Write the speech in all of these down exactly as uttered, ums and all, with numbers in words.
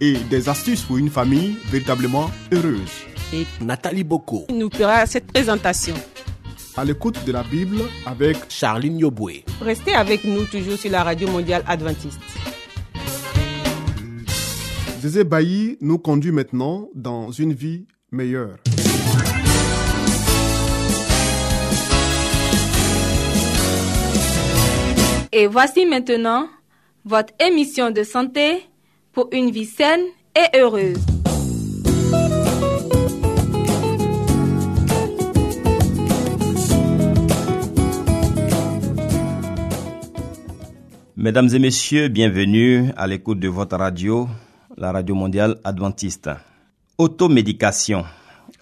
et des astuces pour une famille véritablement heureuse. Et Nathalie Boko nous fera cette présentation. À l'écoute de la Bible avec Charline Yoboué. Restez avec nous toujours sur la Radio Mondiale Adventiste. Zézé Bailly nous conduit maintenant dans une vie meilleure. Et voici maintenant votre émission de santé pour une vie saine et heureuse. Mesdames et messieurs, bienvenue à l'écoute de votre radio, la Radio Mondiale Adventiste. Automédication,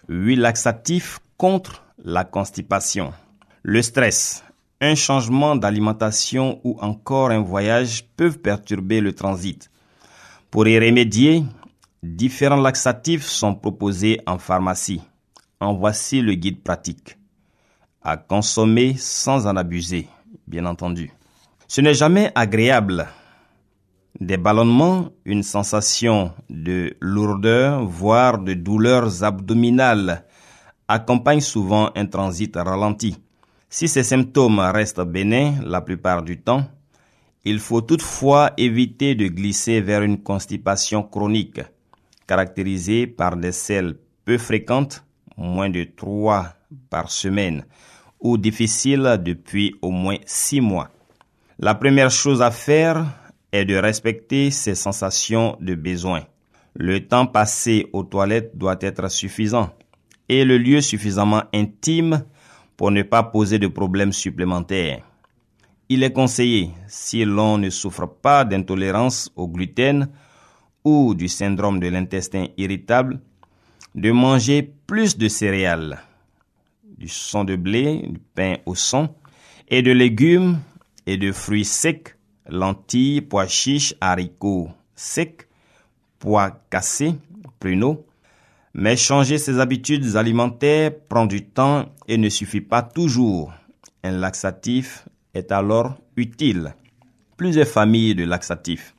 huile laxative contre la constipation, le stress. Un changement d'alimentation ou encore un voyage peuvent perturber le transit. Pour y remédier, différents laxatifs sont proposés en pharmacie. En voici le guide pratique. À consommer sans en abuser, bien entendu. Ce n'est jamais agréable. Des ballonnements, une sensation de lourdeur, voire de douleurs abdominales, accompagnent souvent un transit ralenti. Si ces symptômes restent bénins la plupart du temps, il faut toutefois éviter de glisser vers une constipation chronique, caractérisée par des selles peu fréquentes, moins de trois par semaine, ou difficiles depuis au moins six mois. La première chose à faire est de respecter ces sensations de besoin. Le temps passé aux toilettes doit être suffisant et le lieu suffisamment intime pour ne pas poser de problèmes supplémentaires. Il est conseillé, si l'on ne souffre pas d'intolérance au gluten ou du syndrome de l'intestin irritable, de manger plus de céréales, du son de blé, du pain au son, et de légumes et de fruits secs, lentilles, pois chiches, haricots secs, pois cassés, pruneaux. Mais changer ses habitudes alimentaires prend du temps et ne suffit pas toujours. Un laxatif est alors utile. Plusieurs familles de laxatifs.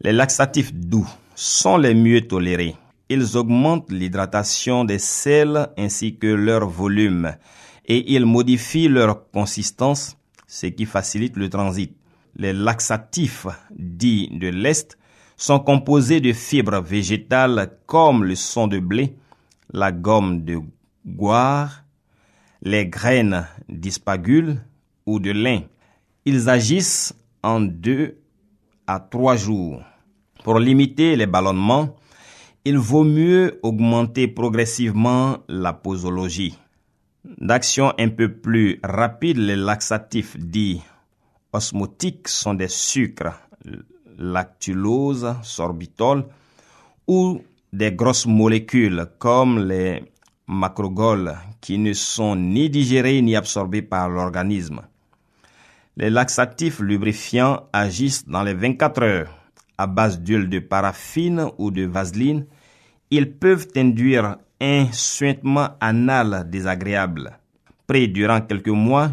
Les laxatifs doux sont les mieux tolérés. Ils augmentent l'hydratation des sels ainsi que leur volume et ils modifient leur consistance, ce qui facilite le transit. Les laxatifs dits de l'Est sont composés de fibres végétales comme le son de blé, la gomme de goire, les graines d'hispagule ou de lin. Ils agissent en deux à trois jours. Pour limiter les ballonnements, il vaut mieux augmenter progressivement la posologie. D'action un peu plus rapide, les laxatifs dits osmotiques sont des sucres, lactulose, sorbitol ou des grosses molécules comme les macrogoles qui ne sont ni digérées ni absorbées par l'organisme. Les laxatifs lubrifiants agissent dans les vingt-quatre heures. À base d'huile de paraffine ou de vaseline, ils peuvent induire un suintement anal désagréable. Pris durant quelques mois,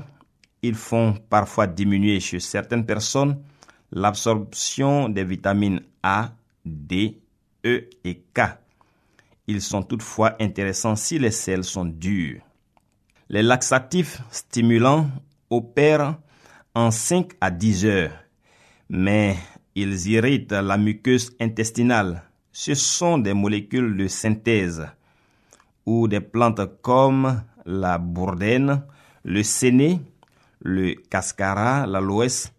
ils font parfois diminuer chez certaines personnes l'absorption des vitamines A, D, E et K. Ils sont toutefois intéressants si les sels sont durs. Les laxatifs stimulants opèrent en cinq à dix heures, mais ils irritent la muqueuse intestinale. Ce sont des molécules de synthèse ou des plantes comme la bourdaine, le séné, le cascara, l'aloès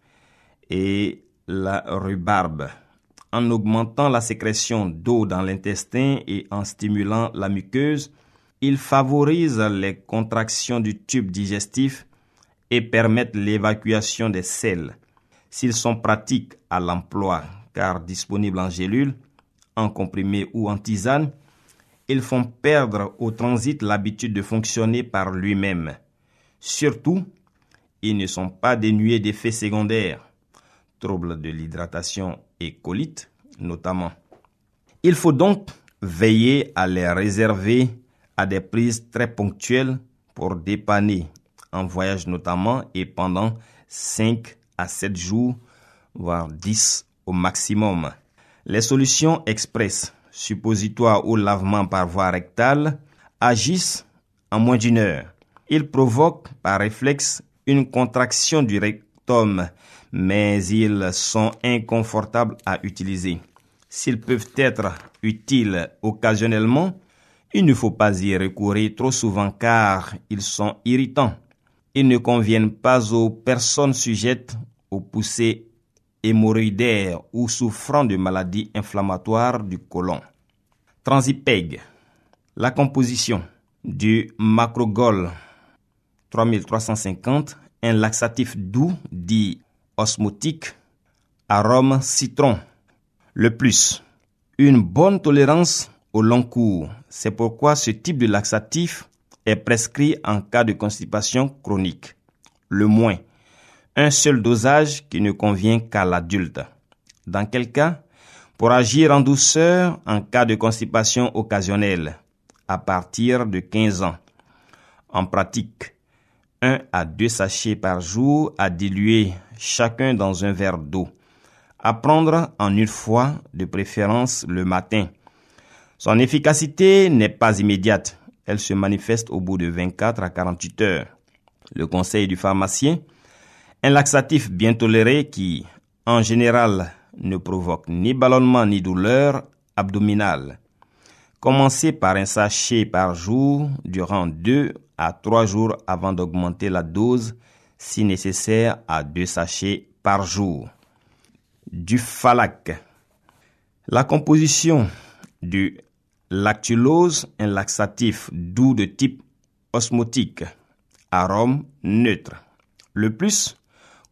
et la rhubarbe. En augmentant la sécrétion d'eau dans l'intestin et en stimulant la muqueuse, ils favorisent les contractions du tube digestif et permettent l'évacuation des sels. S'ils sont pratiques à l'emploi, car disponibles en gélules, en comprimé ou en tisane, ils font perdre au transit l'habitude de fonctionner par lui-même. Surtout, ils ne sont pas dénués d'effets secondaires, troubles de l'hydratation et colite notamment. Il faut donc veiller à les réserver à des prises très ponctuelles pour dépanner, en voyage notamment et pendant cinq à sept jours, voire dix au maximum. Les solutions express, suppositoires ou lavement par voie rectale, agissent en moins d'une heure. Ils provoquent par réflexe une contraction du rectum, mais ils sont inconfortables à utiliser. S'ils peuvent être utiles occasionnellement, il ne faut pas y recourir trop souvent car ils sont irritants. Ils ne conviennent pas aux personnes sujettes aux poussées hémorroïdaires ou souffrant de maladies inflammatoires du côlon. Transipeg. La composition du macrogol trois mille trois cent cinquante, un laxatif doux dit osmotique, arôme citron. Le plus, une bonne tolérance au long cours. C'est pourquoi ce type de laxatif est prescrit en cas de constipation chronique. Le moins, un seul dosage qui ne convient qu'à l'adulte. Dans quel cas? Pour agir en douceur en cas de constipation occasionnelle, à partir de quinze ans. En pratique, un à deux sachets par jour à diluer chacun dans un verre d'eau. À prendre en une fois, de préférence le matin. Son efficacité n'est pas immédiate. Elle se manifeste au bout de vingt-quatre à quarante-huit heures. Le conseil du pharmacien, un laxatif bien toléré qui, en général, ne provoque ni ballonnement ni douleur abdominale. Commencez par un sachet par jour durant deux à trois jours avant d'augmenter la dose, si nécessaire, à deux sachets par jour. Du phalac. La composition du lactulose, un laxatif doux de type osmotique, arôme neutre. Le plus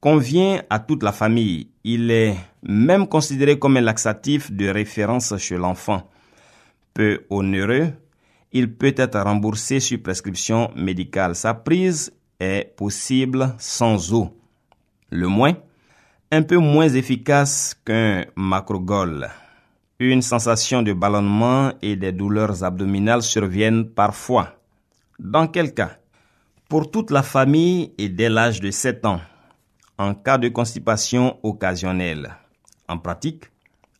convient à toute la famille. Il est même considéré comme un laxatif de référence chez l'enfant. Peu onéreux, il peut être remboursé sur prescription médicale. Sa prise est possible sans eau. Le moins, un peu moins efficace qu'un macrogol. Une sensation de ballonnement et des douleurs abdominales surviennent parfois. Dans quel cas? Pour toute la famille et dès l'âge de sept ans, en cas de constipation occasionnelle. En pratique,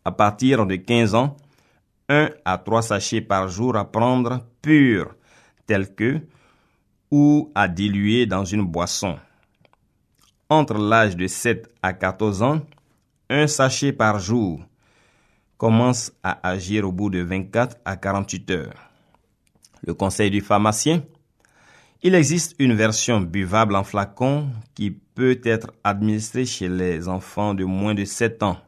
à partir de quinze ans, un à trois sachets par jour à prendre purs, tels que, ou à diluer dans une boisson. Entre l'âge de sept à quatorze ans, un sachet par jour. Commence à agir au bout de vingt-quatre à quarante-huit heures. Le conseil du pharmacien, il existe une version buvable en flacon qui peut être administrée chez les enfants de moins de sept ans.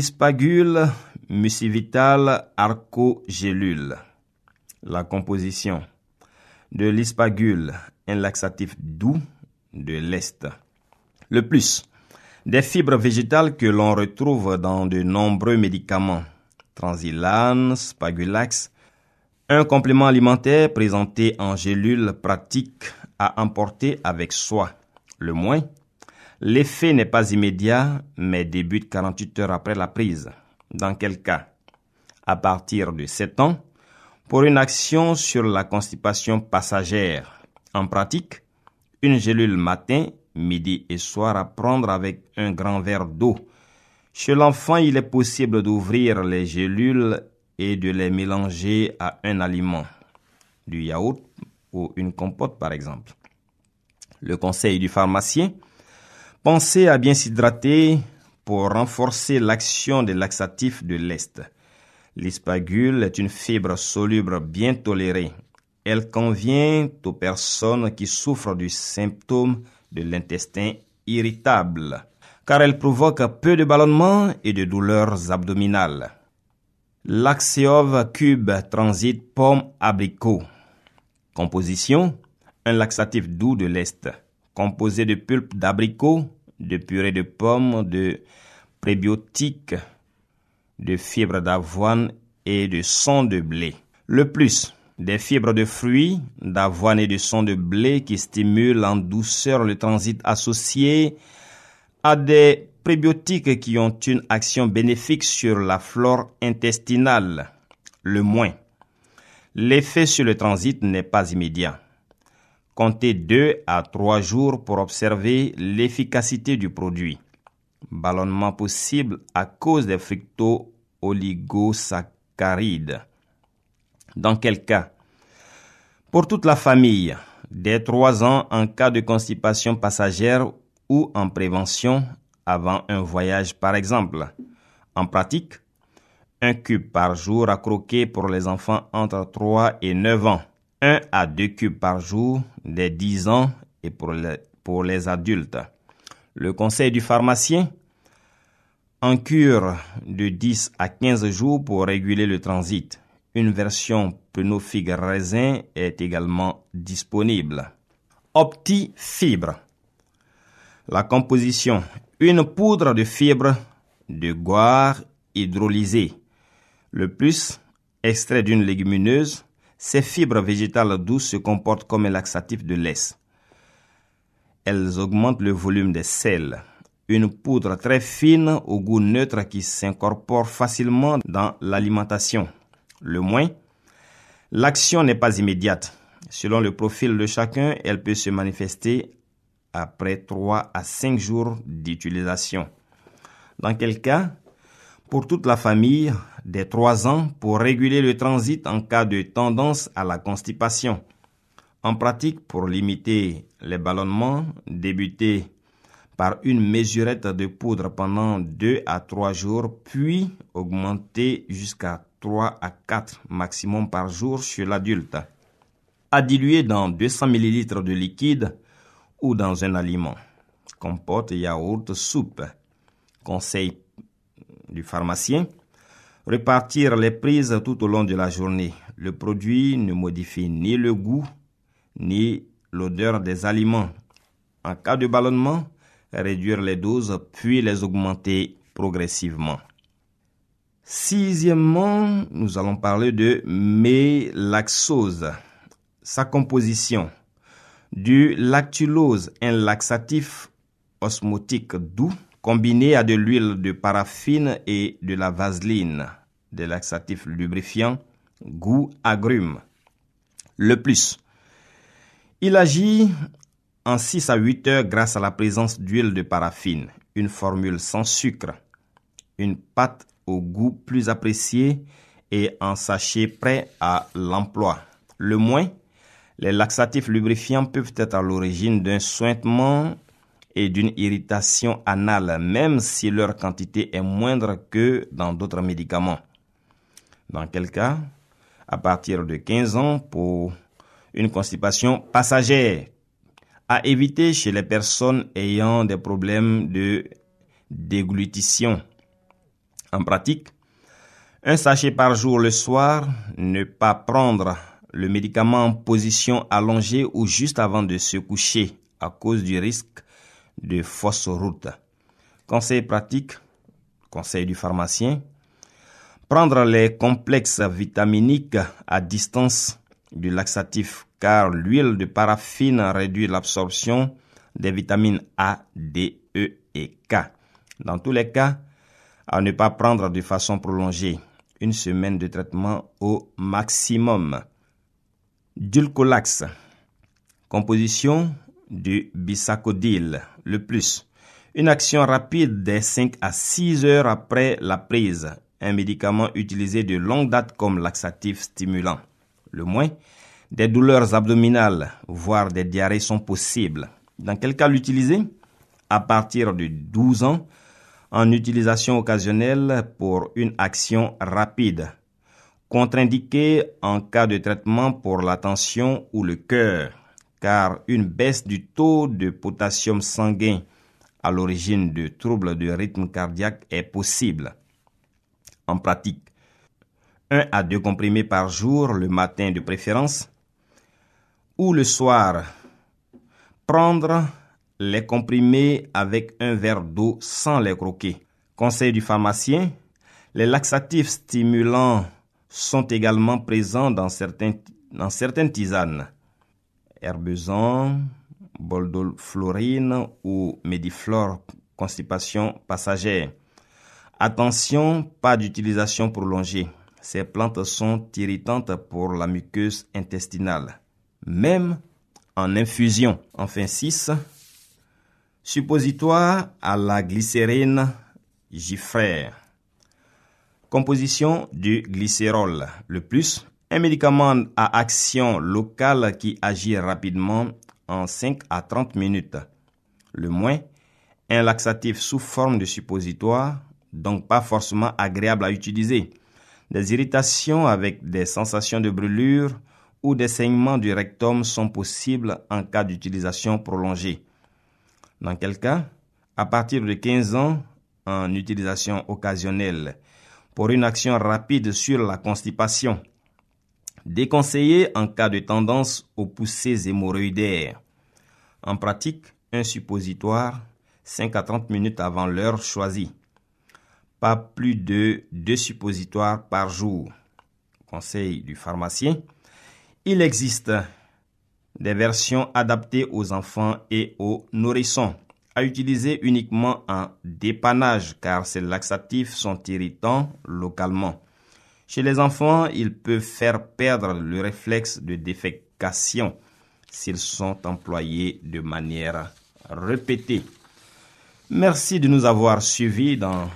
Spagule, mucivital, arcogélule. La composition de l'ispagule, un laxatif doux de l'Est. Le plus, des fibres végétales que l'on retrouve dans de nombreux médicaments. Transylane, Spagulax. Un complément alimentaire présenté en gélule pratique à emporter avec soi. Le moins, l'effet n'est pas immédiat, mais débute quarante-huit heures après la prise. Dans quel cas? À partir de sept ans, pour une action sur la constipation passagère. En pratique, une gélule matin, midi et soir à prendre avec un grand verre d'eau. Chez l'enfant, il est possible d'ouvrir les gélules et de les mélanger à un aliment, du yaourt ou une compote par exemple. Le conseil du pharmacien, pensez à bien s'hydrater pour renforcer l'action des laxatifs de l'Est. L'ispagule est une fibre soluble bien tolérée. Elle convient aux personnes qui souffrent du symptôme de l'intestin irritable, car elle provoque peu de ballonnements et de douleurs abdominales. Lactiov cube transit pomme abricot. Composition, un laxatif doux de l'Est, composé de pulpe d'abricot, de purée de pommes, de prébiotiques, de fibres d'avoine et de son de blé. Le plus, des fibres de fruits, d'avoine et de son de blé qui stimulent en douceur le transit associé à des prébiotiques qui ont une action bénéfique sur la flore intestinale. Le moins, l'effet sur le transit n'est pas immédiat. Comptez deux à trois jours pour observer l'efficacité du produit. Ballonnement possible à cause des fructo-oligosaccharides. Dans quel cas? Pour toute la famille, dès trois ans en cas de constipation passagère ou en prévention avant un voyage par exemple. En pratique, un cube par jour à croquer pour les enfants entre trois et neuf ans. un à deux cubes par jour dès dix ans et pour les, pour les adultes. Le conseil du pharmacien, en cure de dix à quinze jours pour réguler le transit. Une version pneufigue raisin est également disponible. Optifibre. La composition, une poudre de fibre de goire hydrolysée. Le plus, extrait d'une légumineuse. Ces fibres végétales douces se comportent comme un laxatif de l'Est. Elles augmentent le volume des selles. Une poudre très fine au goût neutre qui s'incorpore facilement dans l'alimentation. Le moins, l'action n'est pas immédiate. Selon le profil de chacun, elle peut se manifester après trois à cinq jours d'utilisation. Dans quel cas? Pour toute la famille, dès trois ans, pour réguler le transit en cas de tendance à la constipation. En pratique, pour limiter les ballonnements, débutez par une mesurette de poudre pendant deux à trois jours, puis augmenter jusqu'à trois à quatre maximum par jour chez l'adulte. À diluer dans deux cents millilitres de liquide ou dans un aliment. Compote, yaourt, soupe. Conseil du pharmacien, répartir les prises tout au long de la journée. Le produit ne modifie ni le goût ni l'odeur des aliments. En cas de ballonnement, réduire les doses puis les augmenter progressivement. Sixièmement, nous allons parler de mélaxose. Sa composition, du lactulose, un laxatif osmotique doux, combiné à de l'huile de paraffine et de la vaseline, des laxatifs lubrifiants, goût agrumes. Le plus, il agit en six à huit heures grâce à la présence d'huile de paraffine, une formule sans sucre, une pâte au goût plus apprécié et en sachet prêt à l'emploi. Le moins, les laxatifs lubrifiants peuvent être à l'origine d'un suintement et d'une irritation anale, même si leur quantité est moindre que dans d'autres médicaments. Dans quel cas, à partir de quinze ans, pour une constipation passagère, à éviter chez les personnes ayant des problèmes de déglutition. En pratique, un sachet par jour le soir, ne pas prendre le médicament en position allongée ou juste avant de se coucher à cause du risque de fausse route. Conseil pratique, conseil du pharmacien, prendre les complexes vitaminiques à distance du laxatif car l'huile de paraffine réduit l'absorption des vitamines A, D, E et K. Dans tous les cas, à ne pas prendre de façon prolongée, une semaine de traitement au maximum. Dulcolax, composition du bisacodyl. Le plus, une action rapide dès cinq à six heures après la prise, un médicament utilisé de longue date comme laxatif stimulant. Le moins, des douleurs abdominales, voire des diarrhées sont possibles. Dans quel cas l'utiliser? À partir de douze ans, en utilisation occasionnelle pour une action rapide. Contre-indiqué en cas de traitement pour la tension ou le cœur, car une baisse du taux de potassium sanguin à l'origine de troubles de rythme cardiaque est possible. En pratique, un à deux comprimés par jour, le matin de préférence, ou le soir. Prendre les comprimés avec un verre d'eau sans les croquer. Conseil du pharmacien, Les laxatifs stimulants sont également présents dans, certains, dans certaines tisanes. Herbesan, Boldoflorine ou Mediflor, constipation passagère. Attention, pas d'utilisation prolongée. Ces plantes sont irritantes pour la muqueuse intestinale. Même en infusion. Enfin six. Suppositoire à la glycérine Giffrère. Composition du glycérol. Le plus, un médicament à action locale qui agit rapidement en cinq à trente minutes. Le moins, un laxatif sous forme de suppositoire, donc pas forcément agréable à utiliser. Des irritations avec des sensations de brûlure ou des saignements du rectum sont possibles en cas d'utilisation prolongée. Dans quel cas? À partir de quinze ans, en utilisation occasionnelle, pour une action rapide sur la constipation. Déconseillé en cas de tendance aux poussées hémorroïdaires. En pratique, un suppositoire cinq à trente minutes avant l'heure choisie. Pas plus de deux suppositoires par jour. Conseil du pharmacien. Il existe des versions adaptées aux enfants et aux nourrissons, à utiliser uniquement en dépannage car ces laxatifs sont irritants localement. Chez les enfants, ils peuvent faire perdre le réflexe de défécation s'ils sont employés de manière répétée. Merci de nous avoir suivis dans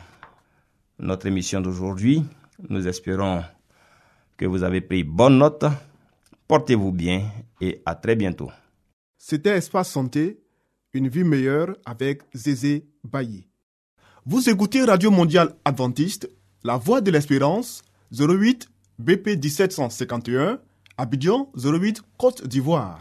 notre émission d'aujourd'hui. Nous espérons que vous avez pris bonne note. Portez-vous bien et à très bientôt. C'était Espace Santé, une vie meilleure avec Zézé Bailly. Vous écoutez Radio Mondiale Adventiste, La Voix de l'Espérance, zéro huit B P dix-sept cent cinquante et un, Abidjan zéro huit Côte d'Ivoire.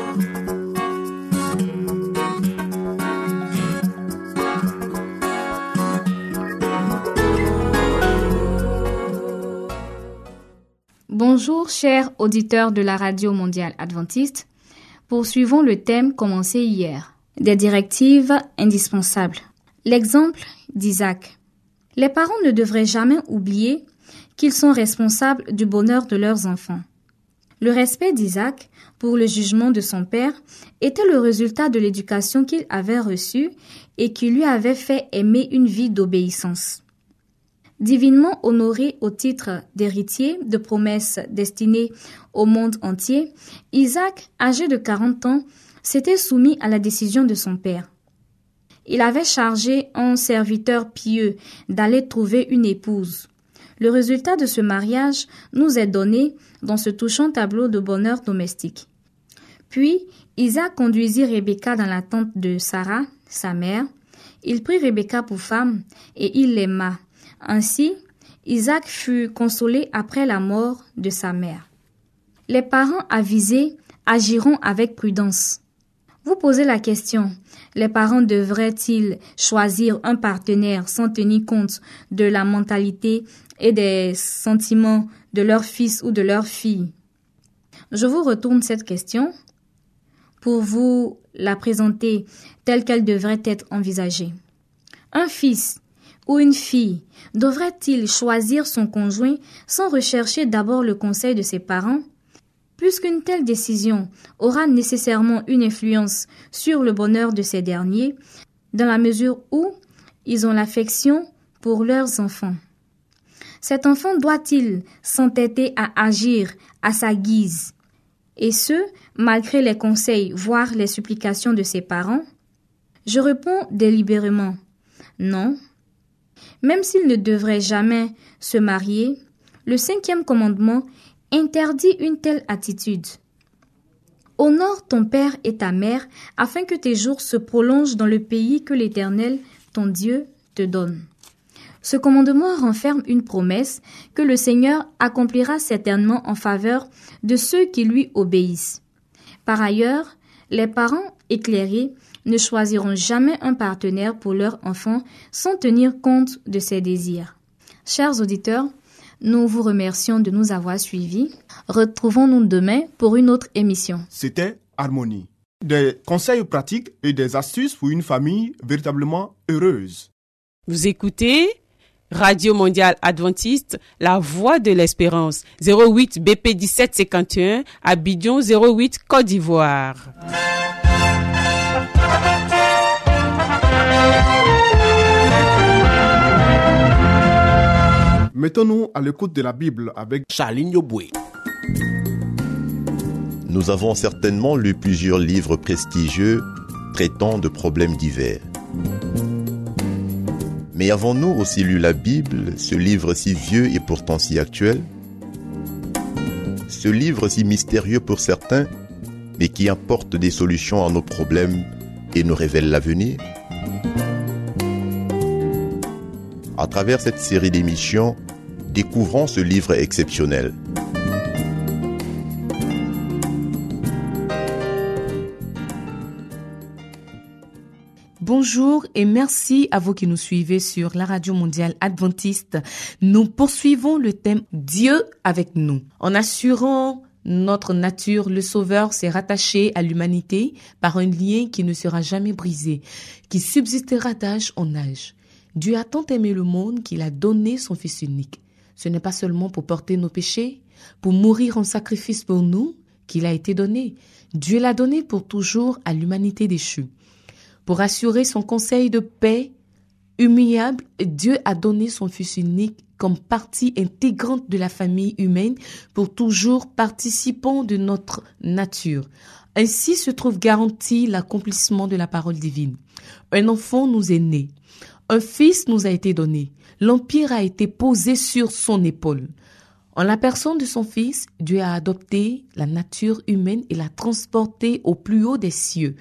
Bonjour chers auditeurs de la Radio Mondiale Adventiste, poursuivons le thème commencé hier, des directives indispensables. L'exemple d'Isaac. Les parents ne devraient jamais oublier qu'ils sont responsables du bonheur de leurs enfants. Le respect d'Isaac pour le jugement de son père était le résultat de l'éducation qu'il avait reçue et qui lui avait fait aimer une vie d'obéissance. Divinement honoré au titre d'héritier de promesses destinées au monde entier, Isaac, âgé de quarante ans, s'était soumis à la décision de son père. Il avait chargé un serviteur pieux d'aller trouver une épouse. Le résultat de ce mariage nous est donné dans ce touchant tableau de bonheur domestique. Puis, Isaac conduisit Rebecca dans la tente de Sarah, sa mère. Il prit Rebecca pour femme et il l'aima. Ainsi, Isaac fut consolé après la mort de sa mère. Les parents avisés agiront avec prudence. Vous posez la question, les parents devraient-ils choisir un partenaire sans tenir compte de la mentalité et des sentiments de leur fils ou de leur fille? Je vous retourne cette question pour vous la présenter telle qu'elle devrait être envisagée. Un fils ou une fille devrait-il choisir son conjoint sans rechercher d'abord le conseil de ses parents ? Puisqu'une telle décision aura nécessairement une influence sur le bonheur de ces derniers, dans la mesure où ils ont l'affection pour leurs enfants. Cet enfant doit-il s'entêter à agir à sa guise, et ce, malgré les conseils, voire les supplications de ses parents? Je réponds délibérément, non. Même s'il ne devrait jamais se marier, le cinquième commandement interdit une telle attitude. Honore ton père et ta mère, afin que tes jours se prolongent dans le pays que l'Éternel, ton Dieu, te donne. Ce commandement renferme une promesse que le Seigneur accomplira certainement en faveur de ceux qui lui obéissent. Par ailleurs, les parents éclairés ne choisiront jamais un partenaire pour leur enfant sans tenir compte de ses désirs. Chers auditeurs, nous vous remercions de nous avoir suivis. Retrouvons-nous demain pour une autre émission. C'était Harmonie, des conseils pratiques et des astuces pour une famille véritablement heureuse. Vous écoutez Radio Mondiale Adventiste, la voix de l'espérance, zéro huit B P dix-sept cinquante et un, Abidjan zéro huit, Côte d'Ivoire. Mettons-nous à l'écoute de la Bible avec Charline Yoboué. Nous avons certainement lu plusieurs livres prestigieux traitant de problèmes divers. Mais avons-nous aussi lu la Bible, ce livre si vieux et pourtant si actuel? Ce livre si mystérieux pour certains, mais qui apporte des solutions à nos problèmes et nous révèle l'avenir? À travers cette série d'émissions, découvrons ce livre exceptionnel. Bonjour et merci à vous qui nous suivez sur la Radio Mondiale Adventiste. Nous poursuivons le thème « Dieu avec nous ». En assurant notre nature, le Sauveur s'est rattaché à l'humanité par un lien qui ne sera jamais brisé, qui subsistera d'âge en âge. Dieu a tant aimé le monde qu'il a donné son Fils unique. Ce n'est pas seulement pour porter nos péchés, pour mourir en sacrifice pour nous qu'il a été donné. Dieu l'a donné pour toujours à l'humanité déchue. Pour assurer son conseil de paix immuable, Dieu a donné son Fils unique comme partie intégrante de la famille humaine, pour toujours participant de notre nature. Ainsi se trouve garanti l'accomplissement de la parole divine. Un enfant nous est né. Un fils nous a été donné. L'empire a été posé sur son épaule. En la personne de son Fils, Dieu a adopté la nature humaine et l'a transportée au plus haut des cieux.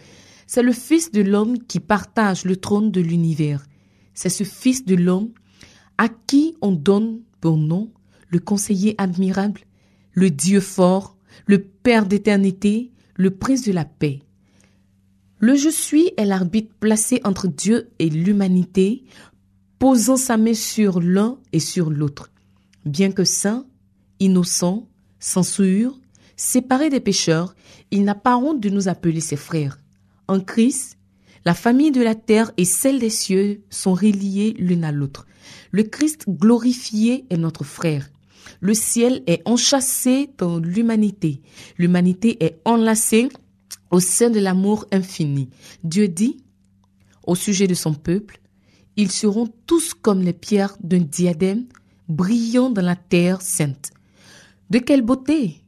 C'est le Fils de l'homme qui partage le trône de l'univers. C'est ce Fils de l'homme à qui on donne pour nom le conseiller admirable, le Dieu fort, le Père d'éternité, le Prince de la paix. Le « Je suis » est l'arbitre placé entre Dieu et l'humanité, posant sa main sur l'un et sur l'autre. Bien que saint, innocent, sans souillure, séparé des pécheurs, il n'a pas honte de nous appeler ses frères. En Christ, la famille de la terre et celle des cieux sont reliées l'une à l'autre. Le Christ glorifié est notre frère. Le ciel est enchâssé dans l'humanité. L'humanité est enlacée au sein de l'amour infini. Dieu dit au sujet de son peuple, « Ils seront tous comme les pierres d'un diadème brillant dans la terre sainte. » De quelle beauté,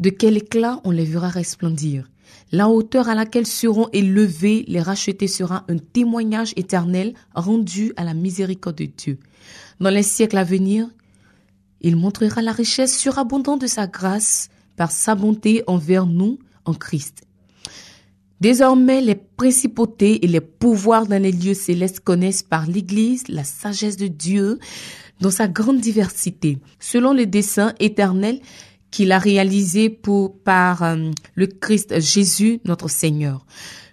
de quel éclat on les verra resplendir. La hauteur à laquelle seront élevés les rachetés sera un témoignage éternel rendu à la miséricorde de Dieu. Dans les siècles à venir, il montrera la richesse surabondante de sa grâce par sa bonté envers nous en Christ. Désormais, les principautés et les pouvoirs dans les lieux célestes connaissent par l'Église la sagesse de Dieu dans sa grande diversité, selon le dessein éternel qu'il a réalisé pour, par euh, le Christ Jésus, notre Seigneur.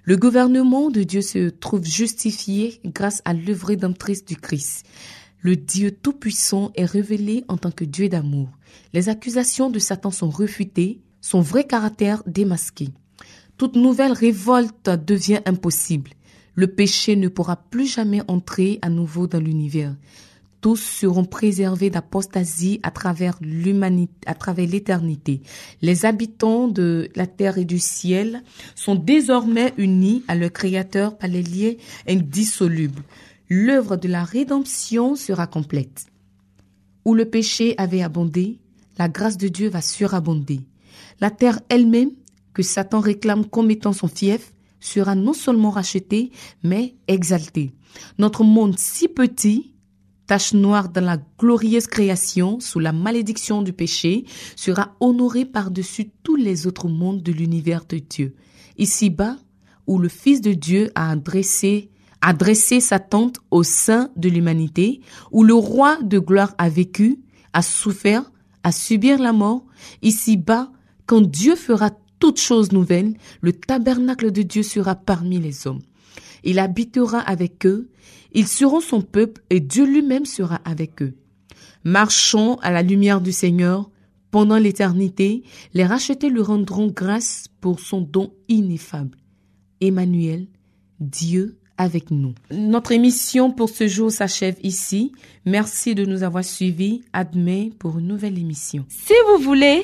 Le gouvernement de Dieu se trouve justifié grâce à l'œuvre rédemptrice du Christ. Le Dieu Tout-Puissant est révélé en tant que Dieu d'amour. Les accusations de Satan sont réfutées, son vrai caractère démasqué. Toute nouvelle révolte devient impossible. Le péché ne pourra plus jamais entrer à nouveau dans l'univers. Tous seront préservés d'apostasie à travers l'humanité, à travers l'éternité. Les habitants de la terre et du ciel sont désormais unis à leur Créateur par les liens indissolubles. L'œuvre de la rédemption sera complète. Où le péché avait abondé, la grâce de Dieu va surabonder. La terre elle-même, que Satan réclame comme étant son fief, sera non seulement rachetée, mais exaltée. Notre monde si petit, tache noire dans la glorieuse création, sous la malédiction du péché, sera honorée par-dessus tous les autres mondes de l'univers de Dieu. Ici-bas, où le Fils de Dieu a adressé, adressé sa tente au sein de l'humanité, où le roi de gloire a vécu, a souffert, a subi la mort, ici-bas, quand Dieu fera toute chose nouvelle, le tabernacle de Dieu sera parmi les hommes. Il habitera avec eux, ils seront son peuple et Dieu lui-même sera avec eux. Marchons à la lumière du Seigneur. Pendant l'éternité, les rachetés lui rendront grâce pour son don ineffable. Emmanuel, Dieu avec nous. Notre émission pour ce jour s'achève ici. Merci de nous avoir suivis. À demain pour une nouvelle émission. Si vous voulez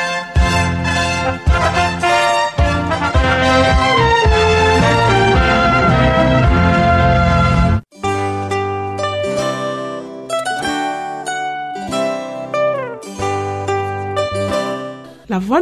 La Voix